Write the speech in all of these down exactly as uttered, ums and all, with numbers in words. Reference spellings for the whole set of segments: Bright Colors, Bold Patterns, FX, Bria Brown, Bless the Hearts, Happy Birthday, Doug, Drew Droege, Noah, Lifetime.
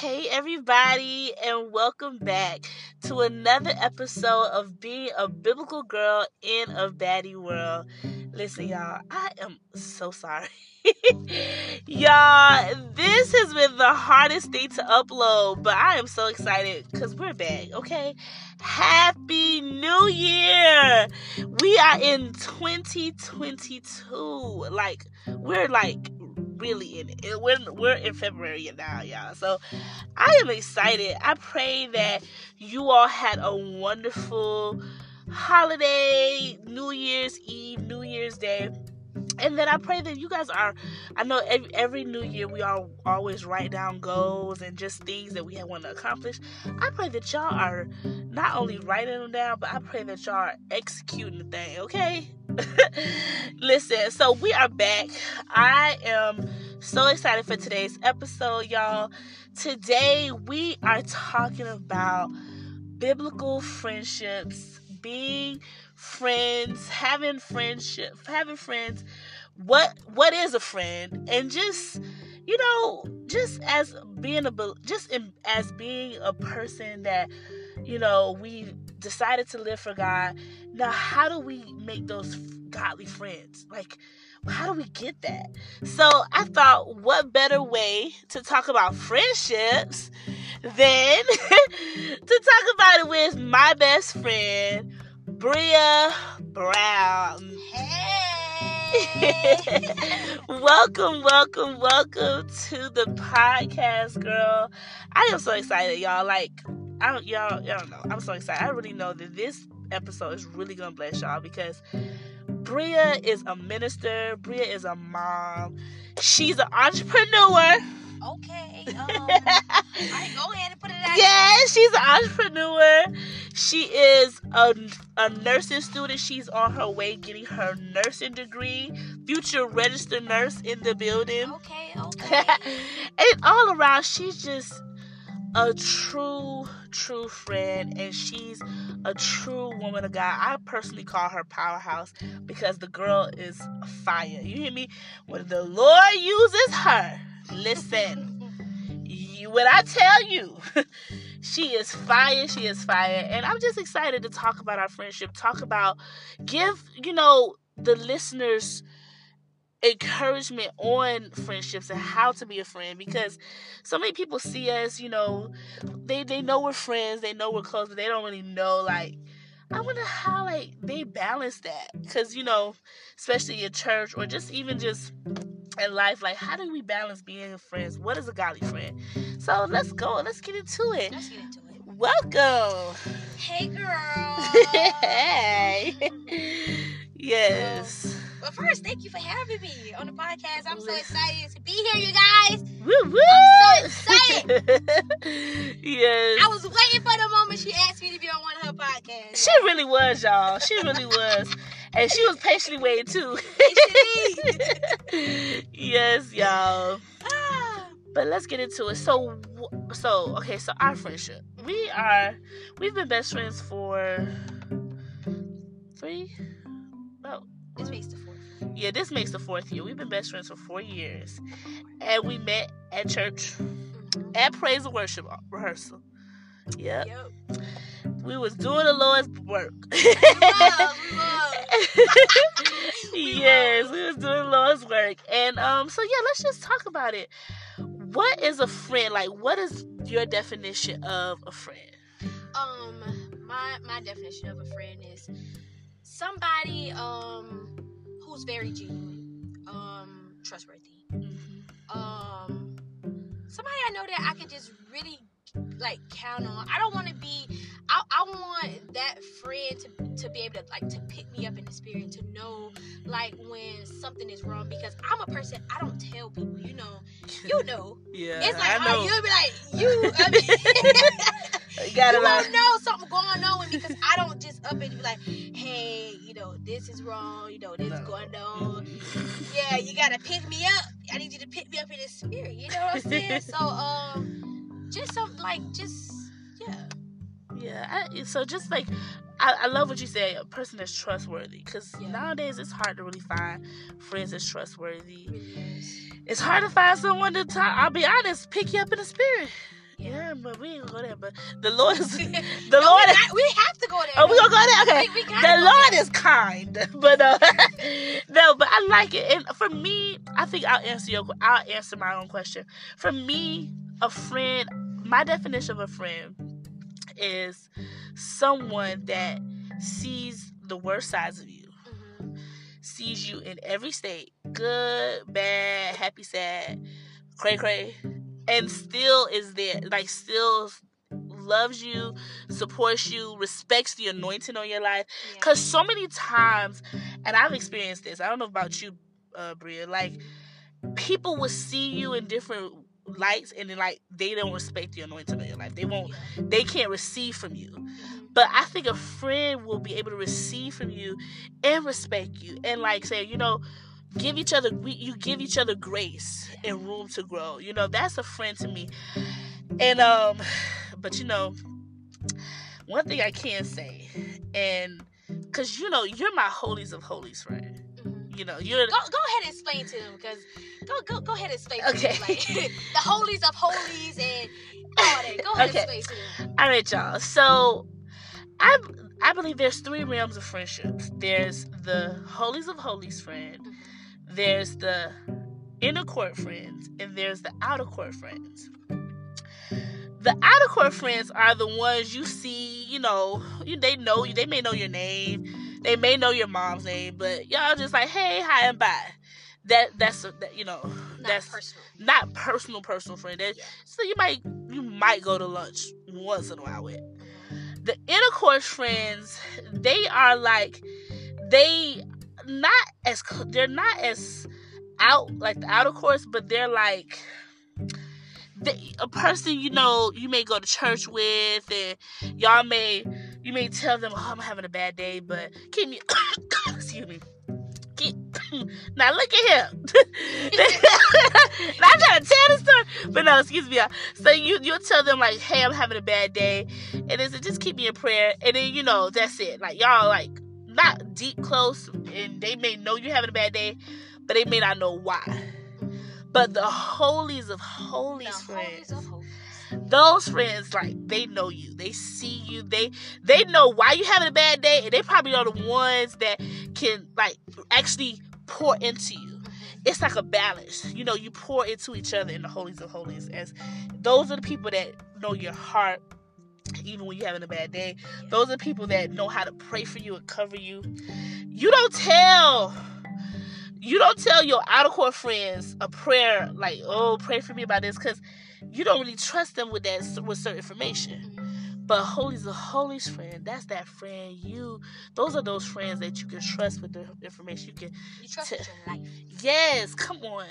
Hey everybody, and welcome back to another episode of Being a Biblical Girl in a Baddie World. Listen, y'all, I am so sorry. Y'all, this has been the hardest thing to upload, but I am so excited because we're back, okay? Happy New Year! We are in twenty twenty-two. Like, we're like... really in it. We're, we're in February now, y'all. So I am excited. I pray that you all had a wonderful holiday, New Year's Eve, New Year's Day. And then I pray that you guys are, I know every, every new year we all always write down goals and just things that we want to accomplish. I pray that y'all are not only writing them down, but I pray that y'all are executing the thing, okay? Listen, so we are back. I am so excited for today's episode, y'all. Today we are talking about biblical friendships, being friends, having friendship, having friends, what what is a friend, and just, you know, just as being a just in, as being a person that, you know, we decided to live for God. Now, how do we make those godly friends? Like, how do we get that? So I thought, what better way to talk about friendships than to talk about it with my best friend, Bria Brown. Hey! welcome, welcome, welcome to the podcast, girl. I am so excited, y'all. Like, I don't, y'all, y'all don't know. I'm so excited. I really know that this episode is really gonna bless y'all because Bria is a minister. Bria is a mom. She's an entrepreneur. Okay. Um, all right, go ahead and put it out. Yeah, she's an entrepreneur. She is a, a nursing student. She's on her way getting her nursing degree. Future registered nurse in the building. Okay, okay. And all around, she's just a true, true friend, and she's a true woman of God. I personally call her powerhouse because the girl is fire. You hear me? When the Lord uses her, listen, you, when I tell you, she is fire, she is fire. And I'm just excited to talk about our friendship, talk about, give, you know, the listeners encouragement on friendships and how to be a friend, because so many people see us, you know, they they know we're friends, they know we're close, but they don't really know, like, I wonder how, like, they balance that, because, you know, especially in church or just even just in life, like, how do we balance being friends? What is a godly friend? So let's go, let's get into it. Let's get into it. Welcome. Hey, girl. Hey. Yes. Well, but first, thank you for having me on the podcast. I'm so excited to be here, you guys. Woo woo! I'm so excited. Yes. I was waiting for the moment she asked me to be on one of her podcasts. She really was, y'all. She really was. And she was patiently waiting, too. Patiently. Yes, y'all. Ah. But let's get into it. So, so okay, so our friendship. We are, we've been best friends for three, no. This makes the fourth. Yeah, this makes the fourth year. We've been best friends for four years. And we met at church, mm-hmm. at praise and worship rehearsal. Yep. yep. We was doing the Lord's work. Love, love. we yes, love. we was doing the Lord's work. And um, so, yeah, let's just talk about it. What is a friend? Like, what is your definition of a friend? Um, my my definition of a friend is somebody um who's very genuine, um trustworthy, mm-hmm. um somebody I know that I can just really, like, count on. I don't want to be I, I want that friend to, to be able to, like, to pick me up in the spirit, to know, like, when something is wrong, because I'm a person, I don't tell people, you know you know yeah, it's like, I know. Oh, you'll be like, you I mean, you won't know something going on with me because I don't just up and be like, hey, you know, this is wrong, you know, this no. is going on. Yeah, you gotta pick me up. I need you to pick me up in the spirit, you know what I'm saying? So, um, just something like, just, yeah. Yeah, I, so just like I, I love what you said, a person that's trustworthy, because yeah. nowadays it's hard to really find friends that's trustworthy. Yes. It's hard to find someone to talk, I'll be honest, pick you up in the spirit. Yeah, yeah, but we ain't gonna go there. But the Lord is the no, Lord. We, is, got, we have to go there. Oh, we gonna go there. Okay. We, we the Lord there. Is kind, but uh, no. But I like it. And for me, I think I'll answer your. I'll answer my own question. For me, a friend. My definition of a friend is someone that sees the worst sides of you, mm-hmm. sees you in every state, good, bad, happy, sad, cray cray. And still is there, like still loves you, supports you, respects the anointing on your life. Yeah. Cause so many times, and I've experienced this. I don't know about you, uh, Bria. Like people will see you in different lights, and then like they don't respect the anointing on your life. They won't. They can't receive from you. But I think a friend will be able to receive from you and respect you, and like say, you know. Give each other, we, you give each other grace and room to grow. You know, that's a friend to me. And, um, but you know, one thing I can say, and, cause you know, you're my holies of holies friend. You know, you're. Go, go ahead and explain to them, cause go, go, go ahead and explain okay. to them. Like, the holies of holies and all that. Go ahead okay. and explain to them. All right, y'all. So, I I believe there's three realms of friendships. There's the holies of holies friend. There's the inner court friends, and there's the outer court friends. The outer court friends are the ones you see, you know, you, they know you. They may know your name. They may know your mom's name, but y'all just like, hey, hi, and bye. That, that's, that, you know, not that's personal. Not personal, personal friend. That, yeah. So you might, you might go to lunch once in a while with. The inner court friends, they are like, they not as they're not as out like the outer course, but they're like they, a person you know you may go to church with, and y'all may you may tell them, oh, I'm having a bad day, but can you excuse me? Now look at him. Now I'm trying to tell the story, but no, excuse me. So you you'll tell them like, hey, I'm having a bad day, and they said, just keep me in prayer, and then you know that's it. Like y'all like. Not deep close, and they may know you're having a bad day, but they may not know why. But the holies of holies the friends, holies of holies. Those friends, like, they know you. They see you. They they know why you're having a bad day, and they probably are the ones that can, like, actually pour into you. It's like a balance. You know, you pour into each other in the holies of holies. As those are the people that know your heart. Even when you're having a bad day, those are people that know how to pray for you and cover you. You don't tell, you don't tell your outer core friends a prayer like, "Oh, pray for me about this," because you don't really trust them with that with certain information. But holies of holies friend, that's that friend you. Those are those friends that you can trust with the information you can. You trust t- with your life. Yes, come on,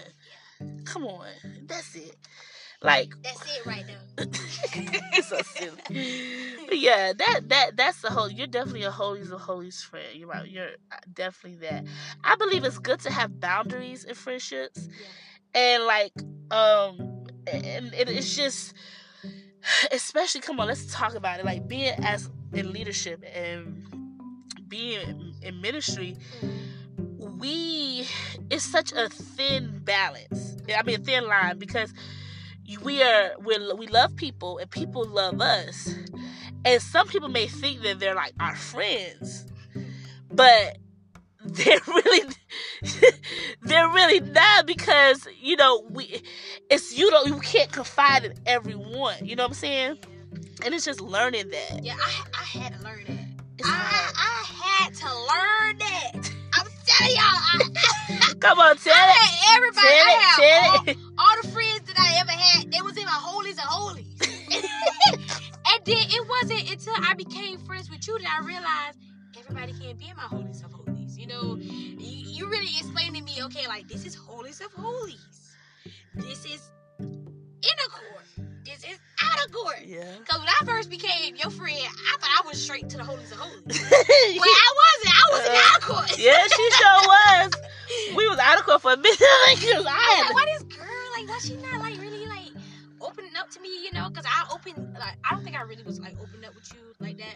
come on, that's it. Like that's it right now. It's so silly. But yeah, that that that's the whole. You're definitely a holies of holies friend. You're right. You're definitely that. I believe it's good to have boundaries in friendships, yeah. and like um, and it, it's just, especially come on, let's talk about it. Like being as in leadership and being in ministry, mm-hmm. we it's such a thin balance. I mean, a thin line because. We are we we love people and people love us, and some people may think that they're like our friends, but they're really they're really not because you know we it's you don't you can't confide in everyone. You know what I'm saying? And it's just learning that. Yeah, I I had to learn that. It's I hard. I had to learn that. I'm telling y'all. I, Come on, tell I it. Had everybody, tell I had it, tell all, it. all the friends. I ever had, they was in my holies and holies. And then it wasn't until I became friends with you that I realized everybody can't be in my holies of holies. You know, you, you really explained to me, okay, like this is holies of holies. This is inner court. This is outer court. Yeah. Because when I first became your friend, I thought I was straight to the holies of holies. Well, I wasn't. I was uh, in outer court. Yeah, she sure was. We was outer court for a minute. Because I had. Like, what is girl? Like, why she not like really like opening up to me, you know? Cause I opened like I don't think I really was like opening up with you like that.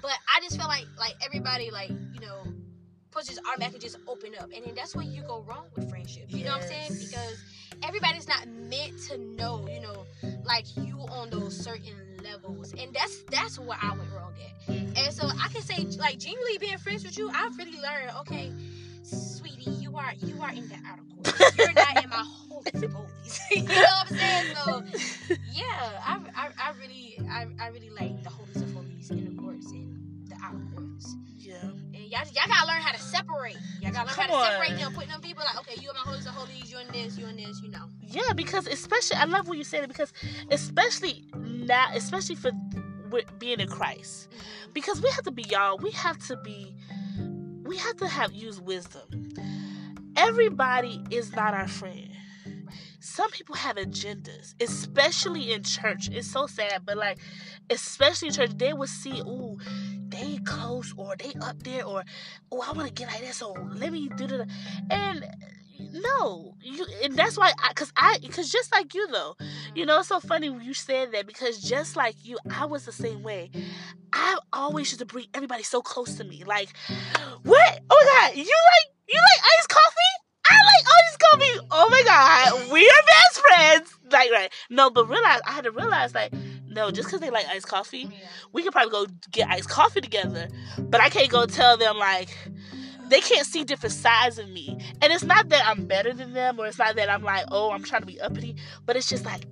But I just feel like like everybody, like, you know, pushes automatically just open up, and then that's where you go wrong with friendship. You yes. know what I'm saying? Because everybody's not meant to know, you know, like you on those certain levels, and that's that's where I went wrong at. And so I can say, like, genuinely being friends with you, I've really learned, okay, sweetie, you are you are in the outer court. You're not in my holy police. You know what I'm saying? So yeah, I, I, I really I, I really like the holies of holies in the courts and the outer courts. Yeah. And y'all, y'all gotta learn how to separate. Y'all gotta learn Come how to on. separate them, putting them people like, okay, you in my holies of holies, you in this, you in this, you know. Yeah, because especially I love what you said, because especially now, especially for with being in Christ, because we have to be y'all. We have to be. We have to have use wisdom. Everybody is not our friend. Some people have agendas, especially in church. It's so sad, but like, especially in church, they will see, ooh, they close or they up there, or oh, I want to get like that, so let me do that. And no, you, and that's why, I, cause I, cause just like you though, you know, it's so funny you said that, because just like you, I was the same way. I always used to bring everybody so close to me, like, what? Oh my God, you like, you like iced coffee? I like iced coffee. Oh my God, we are best friends. Like, right? No, but realize I had to realize, like, no, just cause they like iced coffee, yeah. we could probably go get iced coffee together, but I can't go tell them like. They can't see different sides of me. And it's not that I'm better than them, or it's not that I'm like, oh, I'm trying to be uppity. But it's just like,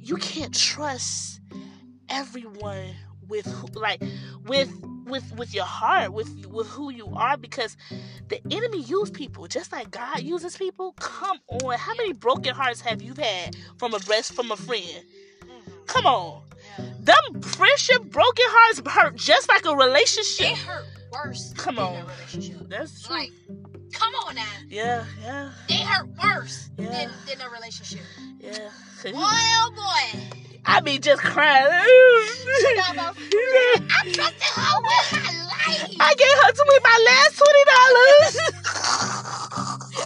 you can't trust everyone with who, like with with with your heart, with with who you are, because the enemy uses people just like God uses people. Come on. How many broken hearts have you had from a breast from a friend? Come on. Them friendship broken hearts hurt just like a relationship. It hurt. Worse come on. Than a relationship. That's true. Like, come on now. Yeah, yeah. They hurt worse yeah. than, than a relationship. Yeah. Boy, oh boy. I be just crying. I trusted her with my life. I gave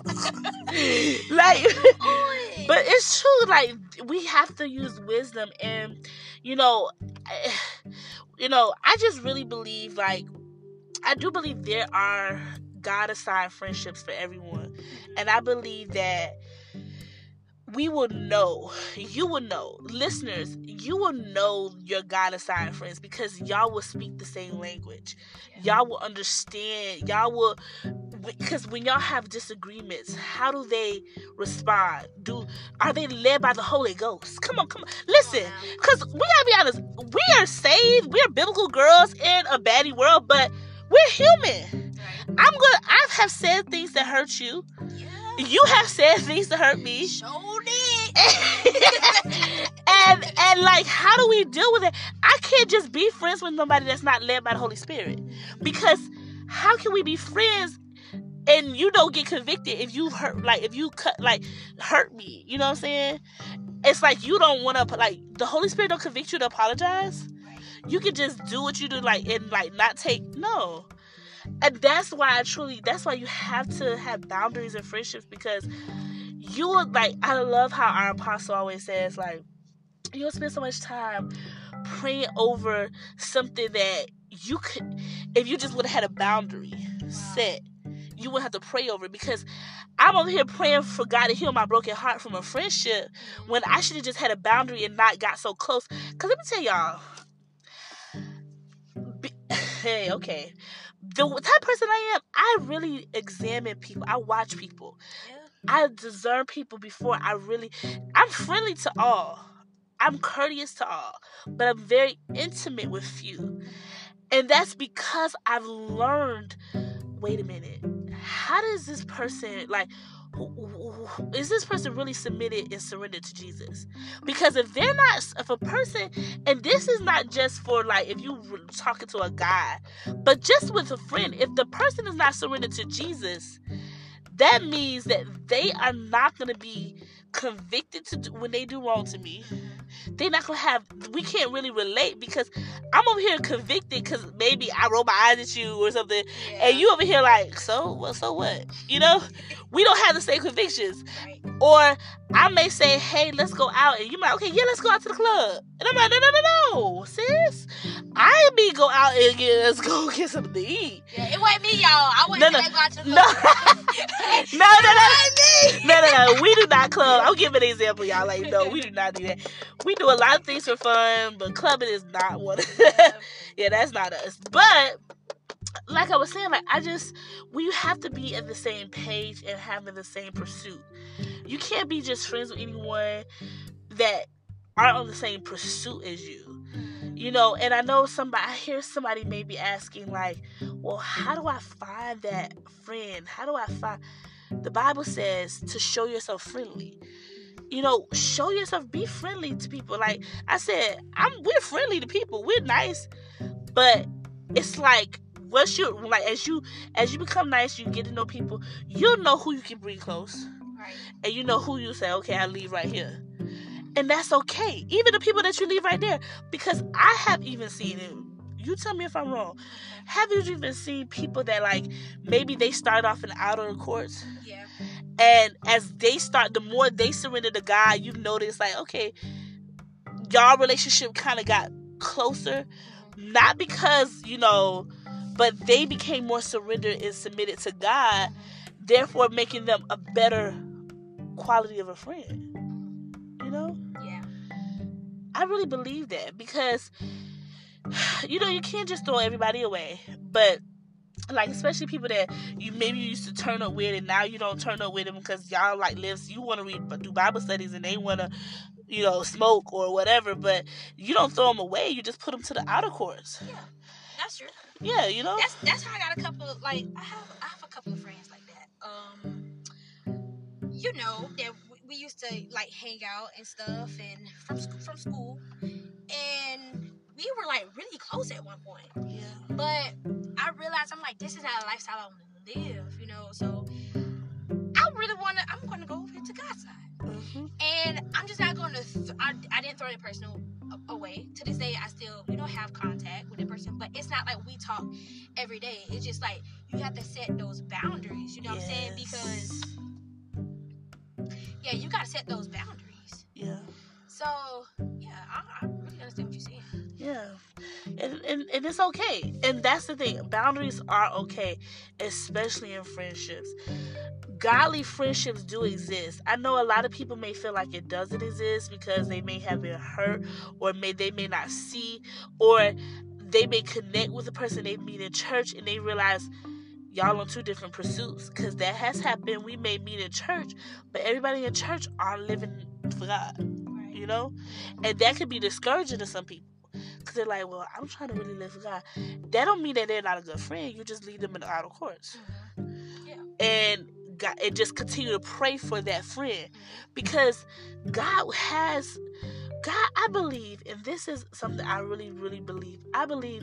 her to me my last twenty dollars. Like, boy. But it's true. Like, we have to use wisdom, and you know, you know, I just really believe like. I do believe there are God-assigned friendships for everyone. And I believe that we will know, you will know, listeners, you will know your God-assigned friends, because y'all will speak the same language. Y'all will understand. Y'all will, because when y'all have disagreements, how do they respond? Do Are they led by the Holy Ghost? Come on, come on. Listen, because we got to be honest. We are saved. We are biblical girls in a baddie world, but we're human. I'm gonna. I have said things that hurt you. Yeah. You have said things that hurt me. Sure did. and and like, how do we deal with it? I can't just be friends with nobody that's not led by the Holy Spirit, because how can we be friends and you don't get convicted if you hurt? Like if you cut, like hurt me. You know what I'm saying? It's like you don't want to. Like the Holy Spirit don't convict you to apologize. You can just do what you do, like, and, like, not take, no. And that's why I truly, that's why you have to have boundaries in friendships, because you will, like, I love how our apostle always says, like, you'll spend so much time praying over something that you could, if you just would have had a boundary set, you would have to pray over it, because I'm over here praying for God to heal my broken heart from a friendship when I should have just had a boundary and not got so close. Because let me tell y'all, hey, okay. The type of person I am, I really examine people. I watch people. Yeah. I discern people before I really... I'm friendly to all. I'm courteous to all. But I'm very intimate with few. And that's because I've learned, wait a minute, how does this person... like? Is this person really submitted and surrendered to Jesus? Because if they're not, if a person, and this is not just for like if you were talking to a guy, but just with a friend, if the person is not surrendered to Jesus, that means that they are not going to be convicted to do, when they do wrong to me. they're not gonna have, we can't really relate because I'm over here convicted because maybe I roll my eyes at you or something, yeah. and you over here like, so well, so what? You know, we don't have the same convictions. Right. Or I may say, hey, let's go out, and you're like, okay, yeah, let's go out to the club, and I'm like, no, no, no, no, sis, I be go out and get, let's go get something to eat. Yeah, it wasn't me, y'all. I wasn't no, no. go out to the club. No, no, no, no. no, no, no, we do not club. I'm giving an example, y'all. Like, no, we do not do that. We do a lot of things for fun, but clubbing is not one of them. Yeah, that's not us. But, like I was saying, like, I just, we have to be at the same page and having the same pursuit. You can't be just friends with anyone that aren't on the same pursuit as you. You know, and I know somebody, I hear somebody maybe asking, like, well, how do I find that friend? How do I find... The Bible says to show yourself friendly. You know, show yourself, be friendly to people. Like I said, I'm we're friendly to people. We're nice. But it's like once you like as you as you become nice, you get to know people, you'll know who you can bring close. Right. And you know who you say, okay, I leave right here. And that's okay. Even the people that you leave right there. Because I have even seen it. You tell me if I'm wrong. Have you even seen people that, like, maybe they start off in outer courts? Yeah. And as they start, the more they surrender to God, you notice, like, okay, y'all relationship kind of got closer. Not because, you know, but they became more surrendered and submitted to God, therefore making them a better quality of a friend. You know? Yeah. I really believe that because... You know, you can't just throw everybody away, but like especially people that you maybe you used to turn up with, and now you don't turn up with them because y'all like lives. You want to read do Bible studies, and they want to, you know, smoke or whatever. But you don't throw them away; you just put them to the outer courts. Yeah, that's true. Yeah, you know, that's that's how I got a couple of like I have I have a couple of friends like that. Um, you know that we, we used to like hang out and stuff, and from from school, and. We were like really close at one point, yeah. But I realized I'm like, this is not a lifestyle I want to live, you know. So I really want to. I'm going to go over to God's side, mm-hmm. and I'm just not going to. Th- I, I didn't throw that person away. To this day, I still we don't have contact with the person, but it's not like we talk every day. It's just like you have to set those boundaries. You know yes. what I'm saying? Because yeah, you got to set those boundaries. Yeah. So yeah, I, I really understand what you're saying. Yeah, and, and and it's okay. And that's the thing. Boundaries are okay, especially in friendships. Godly friendships do exist. I know a lot of people may feel like it doesn't exist because they may have been hurt or may they may not see or they may connect with the person they meet in church and they realize y'all on two different pursuits because that has happened. We may meet in church, but everybody in church are living for God, right. you know? And that could be discouraging to some people. Because they're like, well, I'm trying to really live for God. That don't mean that they're not a good friend. You just leave them in the outer courts. Mm-hmm. Yeah. And, God, and just continue to pray for that friend. Because God has... God, I believe, and this is something I really, really believe. I believe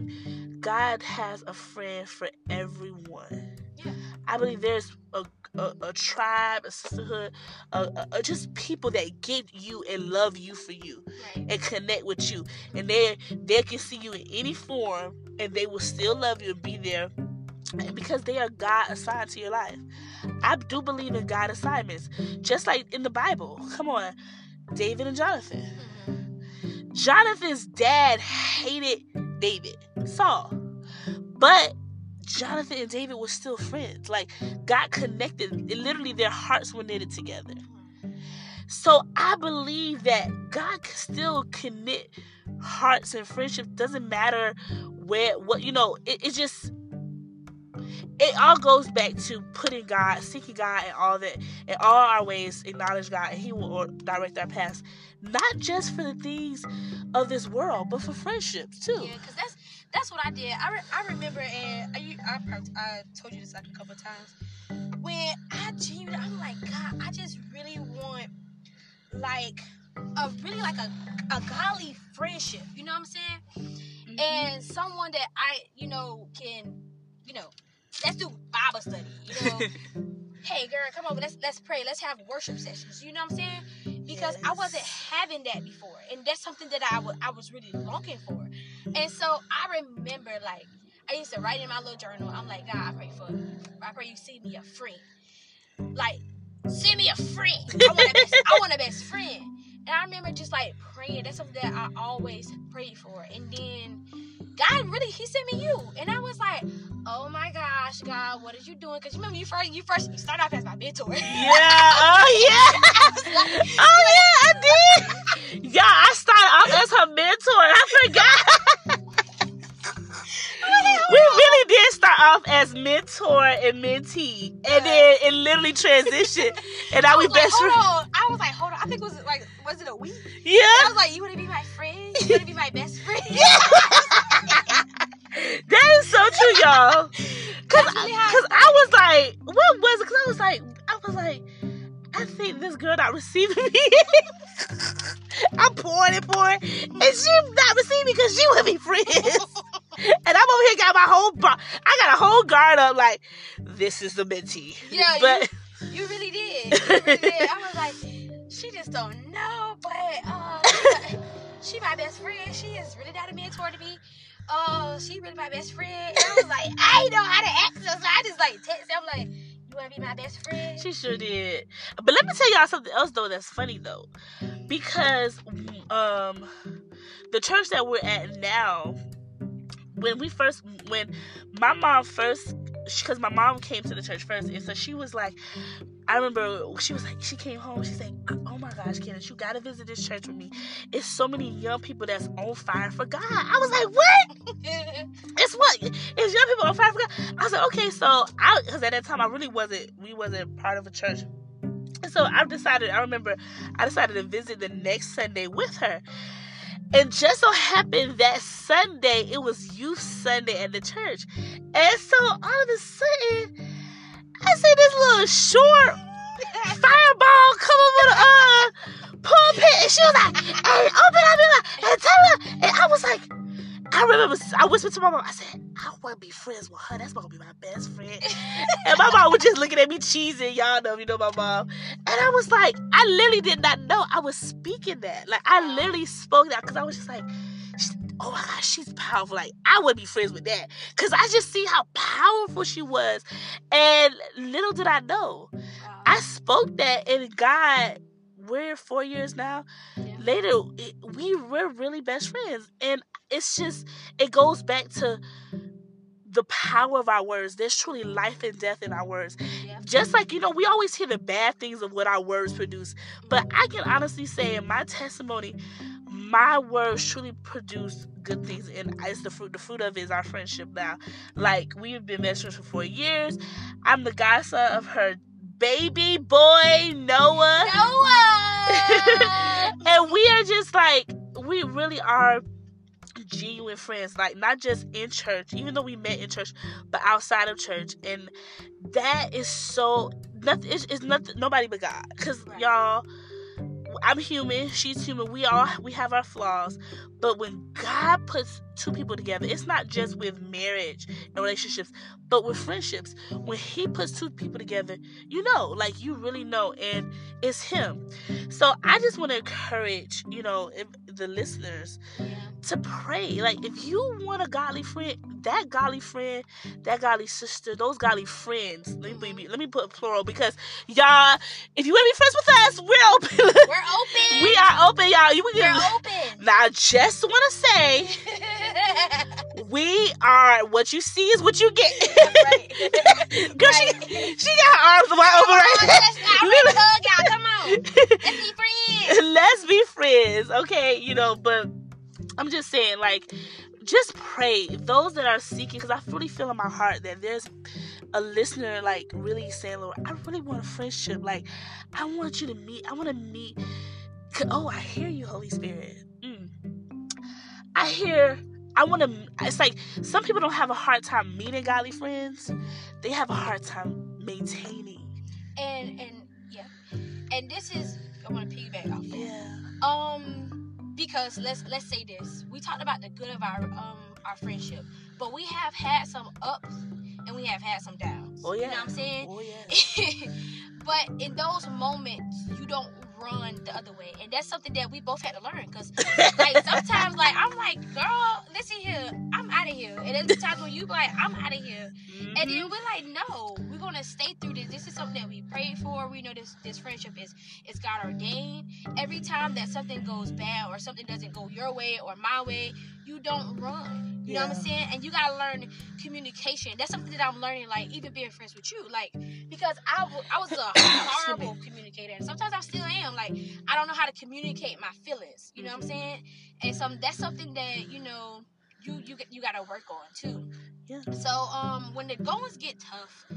God has a friend for everyone. Yeah. I believe there's a, a, a tribe, a sisterhood, a, a, just people that get you and love you for you right. and connect with you. And they they can see you in any form, and they will still love you and be there because they are God assigned to your life. I do believe in God assignments, just like in the Bible. Come on. David and Jonathan. Jonathan's dad hated David, Saul. But Jonathan and David were still friends. Like, God connected. Literally, their hearts were knitted together. So, I believe that God can still knit hearts and friendship. Doesn't matter where, what, you know, it, it just... It all goes back to putting God, seeking God, and all that. In all our ways, acknowledge God, and He will direct our paths. Not just for the things of this world, but for friendships too. Yeah, because that's that's what I did. I, re- I remember, and I, I I told you this like a couple of times. When I genuinely, I'm like, God, I just really want like a really like a a godly friendship. You know what I'm saying? Mm-hmm. And someone that I, you know, can, you know. Let's do Bible study, you know. Hey, girl, come over. Let's let's pray. Let's have worship sessions. You know what I'm saying? because yes. I wasn't having that before, and that's something that I, w- I was really longing for. And so I remember, like, I used to write in my little journal. I'm like, God, I pray for you. I pray you see me a friend. Like, send me a friend. I want a best, I want a best friend. And I remember just, like, praying. That's something that I always prayed for. And then God really, he sent me you. And I was like, oh, my gosh, God, what are you doing? Because you remember, you first, you first you started off as my mentor. Yeah. Oh, yeah. I was like, oh, yeah, I did. Yeah, I started off as her mentor. I forgot. We really did start off as mentor and mentee, and yeah. then it literally transitioned, and now we best friends. I was like, hold on, I think it was like, was it a week? Yeah. And I was like, you want to be my friend? You want to be my best friend? Yeah. That is so true, y'all. Cause, really cause I was like, what was it? Cause I was like, I was like, I think this girl not receiving me. I'm pouring and pouring, and she not receiving me because she would be friends. And I'm over here got my whole bar, I got a whole guard up like, this is the mentee. Yeah, but you, you really did. You really did. I was like, she just don't know, but uh, she my best friend. She is really not a mentor to me. Oh, uh, she really my best friend. And I was like, I ain't know how to act, so I just like text. I'm like, you wanna be my best friend? She sure did. But let me tell y'all something else though that's funny though, because um, the church that we're at now. When we first, when my mom first, because my mom came to the church first, and so she was like, I remember she was like, she came home, she's like, oh my gosh, Candace, you gotta visit this church with me. It's so many young people that's on fire for God. I was like, what? It's what? It's young people on fire for God. I was like, okay, so I, because at that time I really wasn't, we wasn't part of a church. And so I decided, I remember, I decided to visit the next Sunday with her. And just so happened that Sunday, it was Youth Sunday at the church. And so all of a sudden, I see this little short fireball come over the uh, pulpit. And she was like, hey, open up your mouth and tell her. And I was like, I remember, I whispered to my mom, I said, I want to be friends with her. That's going to be my best friend. And my mom was just looking at me cheesing. Y'all know, you know my mom. And I was like, I literally did not know I was speaking that. Like, I literally spoke that because I was just like, oh my gosh, she's powerful. Like, I would be friends with that because I just see how powerful she was. And little did I know, wow. I spoke that, and God, we're four years now. Yeah. Later, it, we were really best friends. And it's just, it goes back to the power of our words. There's truly life and death in our words. Yeah. Just like, you know, we always hear the bad things of what our words produce. But I can honestly say in my testimony, my words truly produce good things. And it's the fruit, the fruit of it is our friendship now. Like, we've been best friends for four years. I'm the godson of her baby boy, Noah. Noah! And we are just like, we really are genuine friends, like not just in church, even though we met in church, but outside of church. And that is so nothing, it's, it's nothing, nobody but God, because right. Y'all, I'm human, she's human, we all we have our flaws, but when God puts two people together, it's not just with marriage and relationships, but with friendships. When he puts two people together, you know, like you really know, and it's him. So I just want to encourage, you know, if, the listeners to pray. Like, if you want a godly friend, that godly friend, that godly sister, those godly friends. Let me be, let me put plural, because y'all, if you want to be friends with us, we're open. We're open. We are open, y'all. You we're gonna, open. Now, I just want to say, we are. What you see is what you get. Right. Girl, right. she she got her arms wide open right now. Let's hug y'all. Come on, let's be friends. Let's be friends, okay? You know, but I'm just saying, like, just pray. Those that are seeking, because I really feel in my heart that there's a listener, like, really saying, Lord, I really want a friendship. Like, I want you to meet. I want to meet. Oh, I hear you, Holy Spirit. Mm. I hear. I want to, it's like, some people don't have a hard time meeting godly friends. They have a hard time maintaining. And, and, yeah. And this is, I want to piggyback off that. Yeah. Um, because let's, let's say this. We talked about the good of our, um, our friendship, but we have had some ups and we have had some downs. Oh yeah. You know what I'm saying? Oh yeah. But in those moments, you don't run the other way. And that's something that we both had to learn. Because, like, sometimes, like, I'm like, girl, listen here. I'm out of here. And there's times when you like, I'm out of here. Mm-hmm. And then we're like, no, we're going to stay through this. This is something that we prayed for. We know this this friendship is, is God ordained. Every time that something goes bad or something doesn't go your way or my way, you don't run. You know yeah. what I'm saying? And you got to learn communication. That's something that I'm learning, like, even being friends with you. Like, because I, w- I was a horrible communicator. And sometimes I still am. Like, I don't know how to communicate my feelings. You know what I'm saying? And some that's something that, you know, you you, you got to work on, too. Yeah. So, um, when the goings get tough,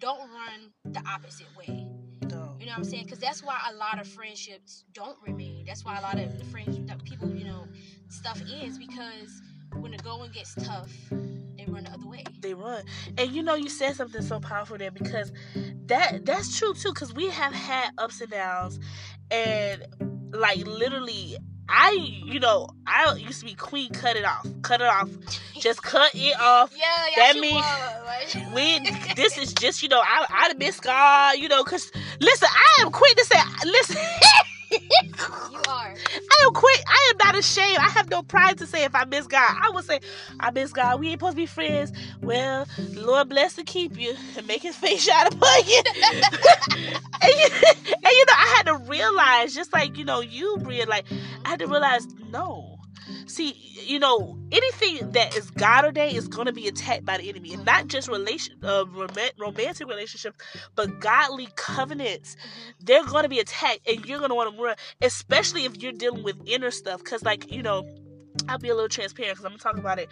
don't run the opposite way. No. You know what I'm saying? Because that's why a lot of friendships don't remain. That's why a lot of the friends, that people, you know, stuff ends because... when the going gets tough, they run the other way. They run. And you know, you said something so powerful there because that that's true too, because we have had ups and downs. And like literally, I, you know, I used to be queen, cut it off, cut it off, just cut it off. Yeah, yeah, that means we, this is just, you know, I, I'd have been scarred, you know, because listen, I am quick to say, listen. You are. I am quick. I am not ashamed. I have no pride to say if I miss God. I would say, I miss God. We ain't supposed to be friends. Well, Lord bless and keep you and make his face shine upon you. and, you and you know, I had to realize, just like, you know, you, Bria, like, I had to realize, no. See, you know, anything that is God ordained is going to be attacked by the enemy. And not just relation, uh, rom- romantic relationships, but godly covenants. They're going to be attacked, and you're going to want to run, especially if you're dealing with inner stuff. Because, like, you know, I'll be a little transparent because I'm going to talk about it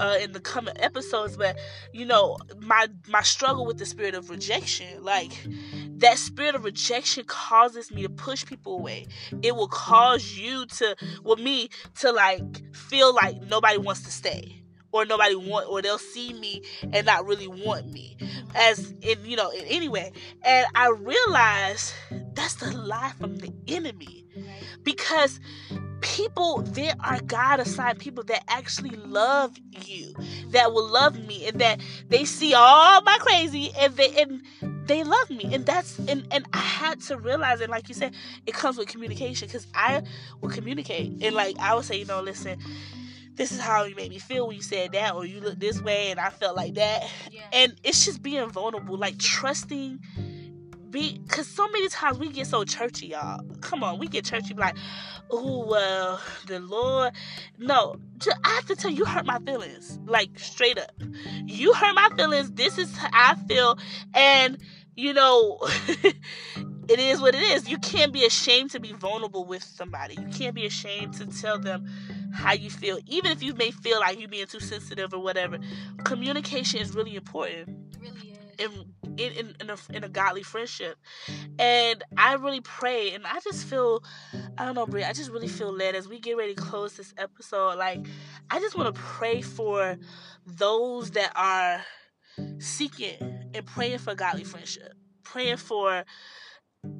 uh, in the coming episodes. But, you know, my my struggle with the spirit of rejection, like, that spirit of rejection causes me to push people away. It will cause you to, well, me, to, like, feel like nobody wants to stay. Or nobody want, or they'll see me and not really want me. As, in, you know, in any way. And I realized that's the lie from the enemy. Because... people, there are God-assigned people that actually love you, that will love me, and that they see all my crazy, and they and they love me, and that's and, and I had to realize, and like you said, it comes with communication, because I will communicate, and like I would say, you know, listen, this is how you made me feel when you said that, or you look this way, and I felt like that, yeah. And it's just being vulnerable, like trusting. Because so many times we get so churchy, y'all. Come on, we get churchy, like, oh, well, the Lord. No, I have to tell you, you hurt my feelings. Like, straight up. You hurt my feelings. This is how I feel. And, you know, it is what it is. You can't be ashamed to be vulnerable with somebody. You can't be ashamed to tell them how you feel. Even if you may feel like you're being too sensitive or whatever, communication is really important. It really is. And, In, in, in, a, in a godly friendship. And I really pray, and I just feel, I don't know, Bria, I just really feel led as we get ready to close this episode. Like, I just want to pray for those that are seeking and praying for godly friendship, praying for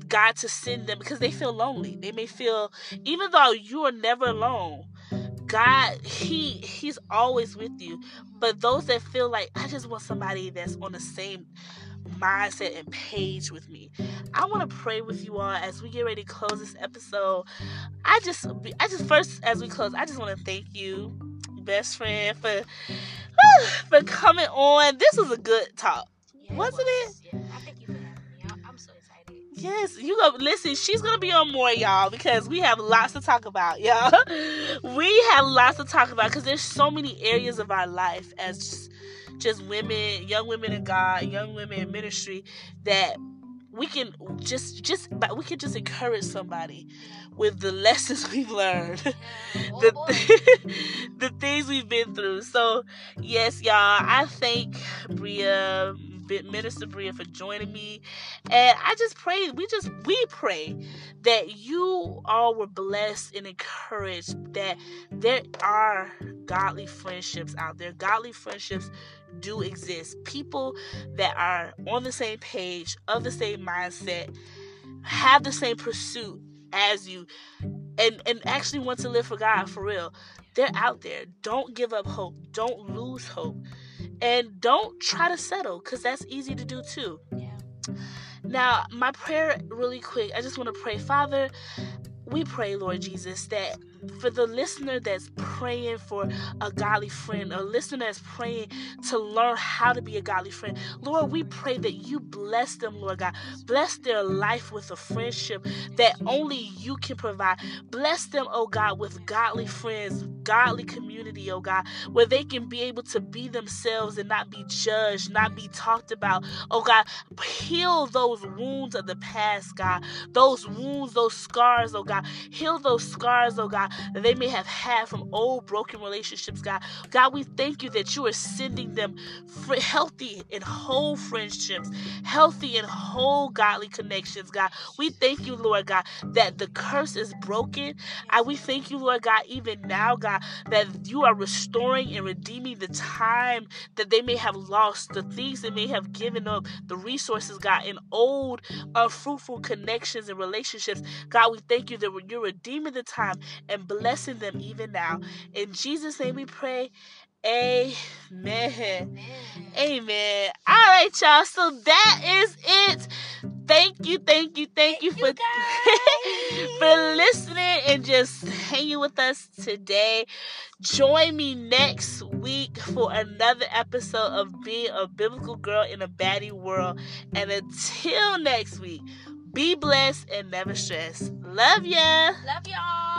God to send them, because they feel lonely. They may feel, even though you are never alone, God, he he's always with you. But those that feel like, I just want somebody that's on the same mindset and page with me. I want to pray with you all as we get ready to close this episode. I just, I just first as we close, I just want to thank you, best friend, for for coming on. This was a good talk, yeah, wasn't it? Was. it? Yeah, I think you for having me. I'm so excited. Yes, you go listen. She's gonna be on more, y'all, because we have lots to talk about, y'all. We have lots to talk about because there's so many areas of our life as. Just, just women, young women in God, young women in ministry, that we can just, just, but we can just encourage somebody with the lessons we've learned, yeah. oh, the, the things we've been through. So, yes, y'all, I thank Bria, Minister Bria, for joining me, and I just pray, we just, we pray that you all were blessed and encouraged, that there are godly friendships out there. Godly friendships do exist. People that are on the same page, of the same mindset, have the same pursuit as you, and and actually want to live for God for real. They're out there. Don't give up hope. Don't lose hope. And don't try to settle, because that's easy to do too. Yeah. Now, my prayer really quick, I just want to pray. Father, we pray, Lord Jesus, that for the listener that's praying for a godly friend, a listener that's praying to learn how to be a godly friend, Lord, we pray that you bless them, Lord God. Bless their life with a friendship that only you can provide. Bless them, oh God, with godly friends, godly community, oh God, where they can be able to be themselves and not be judged, not be talked about. Oh God, heal those wounds of the past, God. Those wounds, those scars, oh God. Heal those scars, oh God, that they may have had from old broken relationships, God. God, we thank you that you are sending them fr- healthy and whole friendships, healthy and whole godly connections, God. We thank you, Lord God, that the curse is broken. And we thank you, Lord God, even now, God, that you are restoring and redeeming the time that they may have lost, the things they may have given up, the resources, God, and old, unfruitful connections and relationships. God, we thank you that you're redeeming the time and blessing them even now. In Jesus' name we pray. Amen. Amen. Amen. All right, y'all. So that is it. Thank you, thank you, thank you for, for listening and just hanging with us today. Join me next week for another episode of Being a Biblical Girl in a Baddie World. And until next week, be blessed and never stressed. Love ya. Love y'all.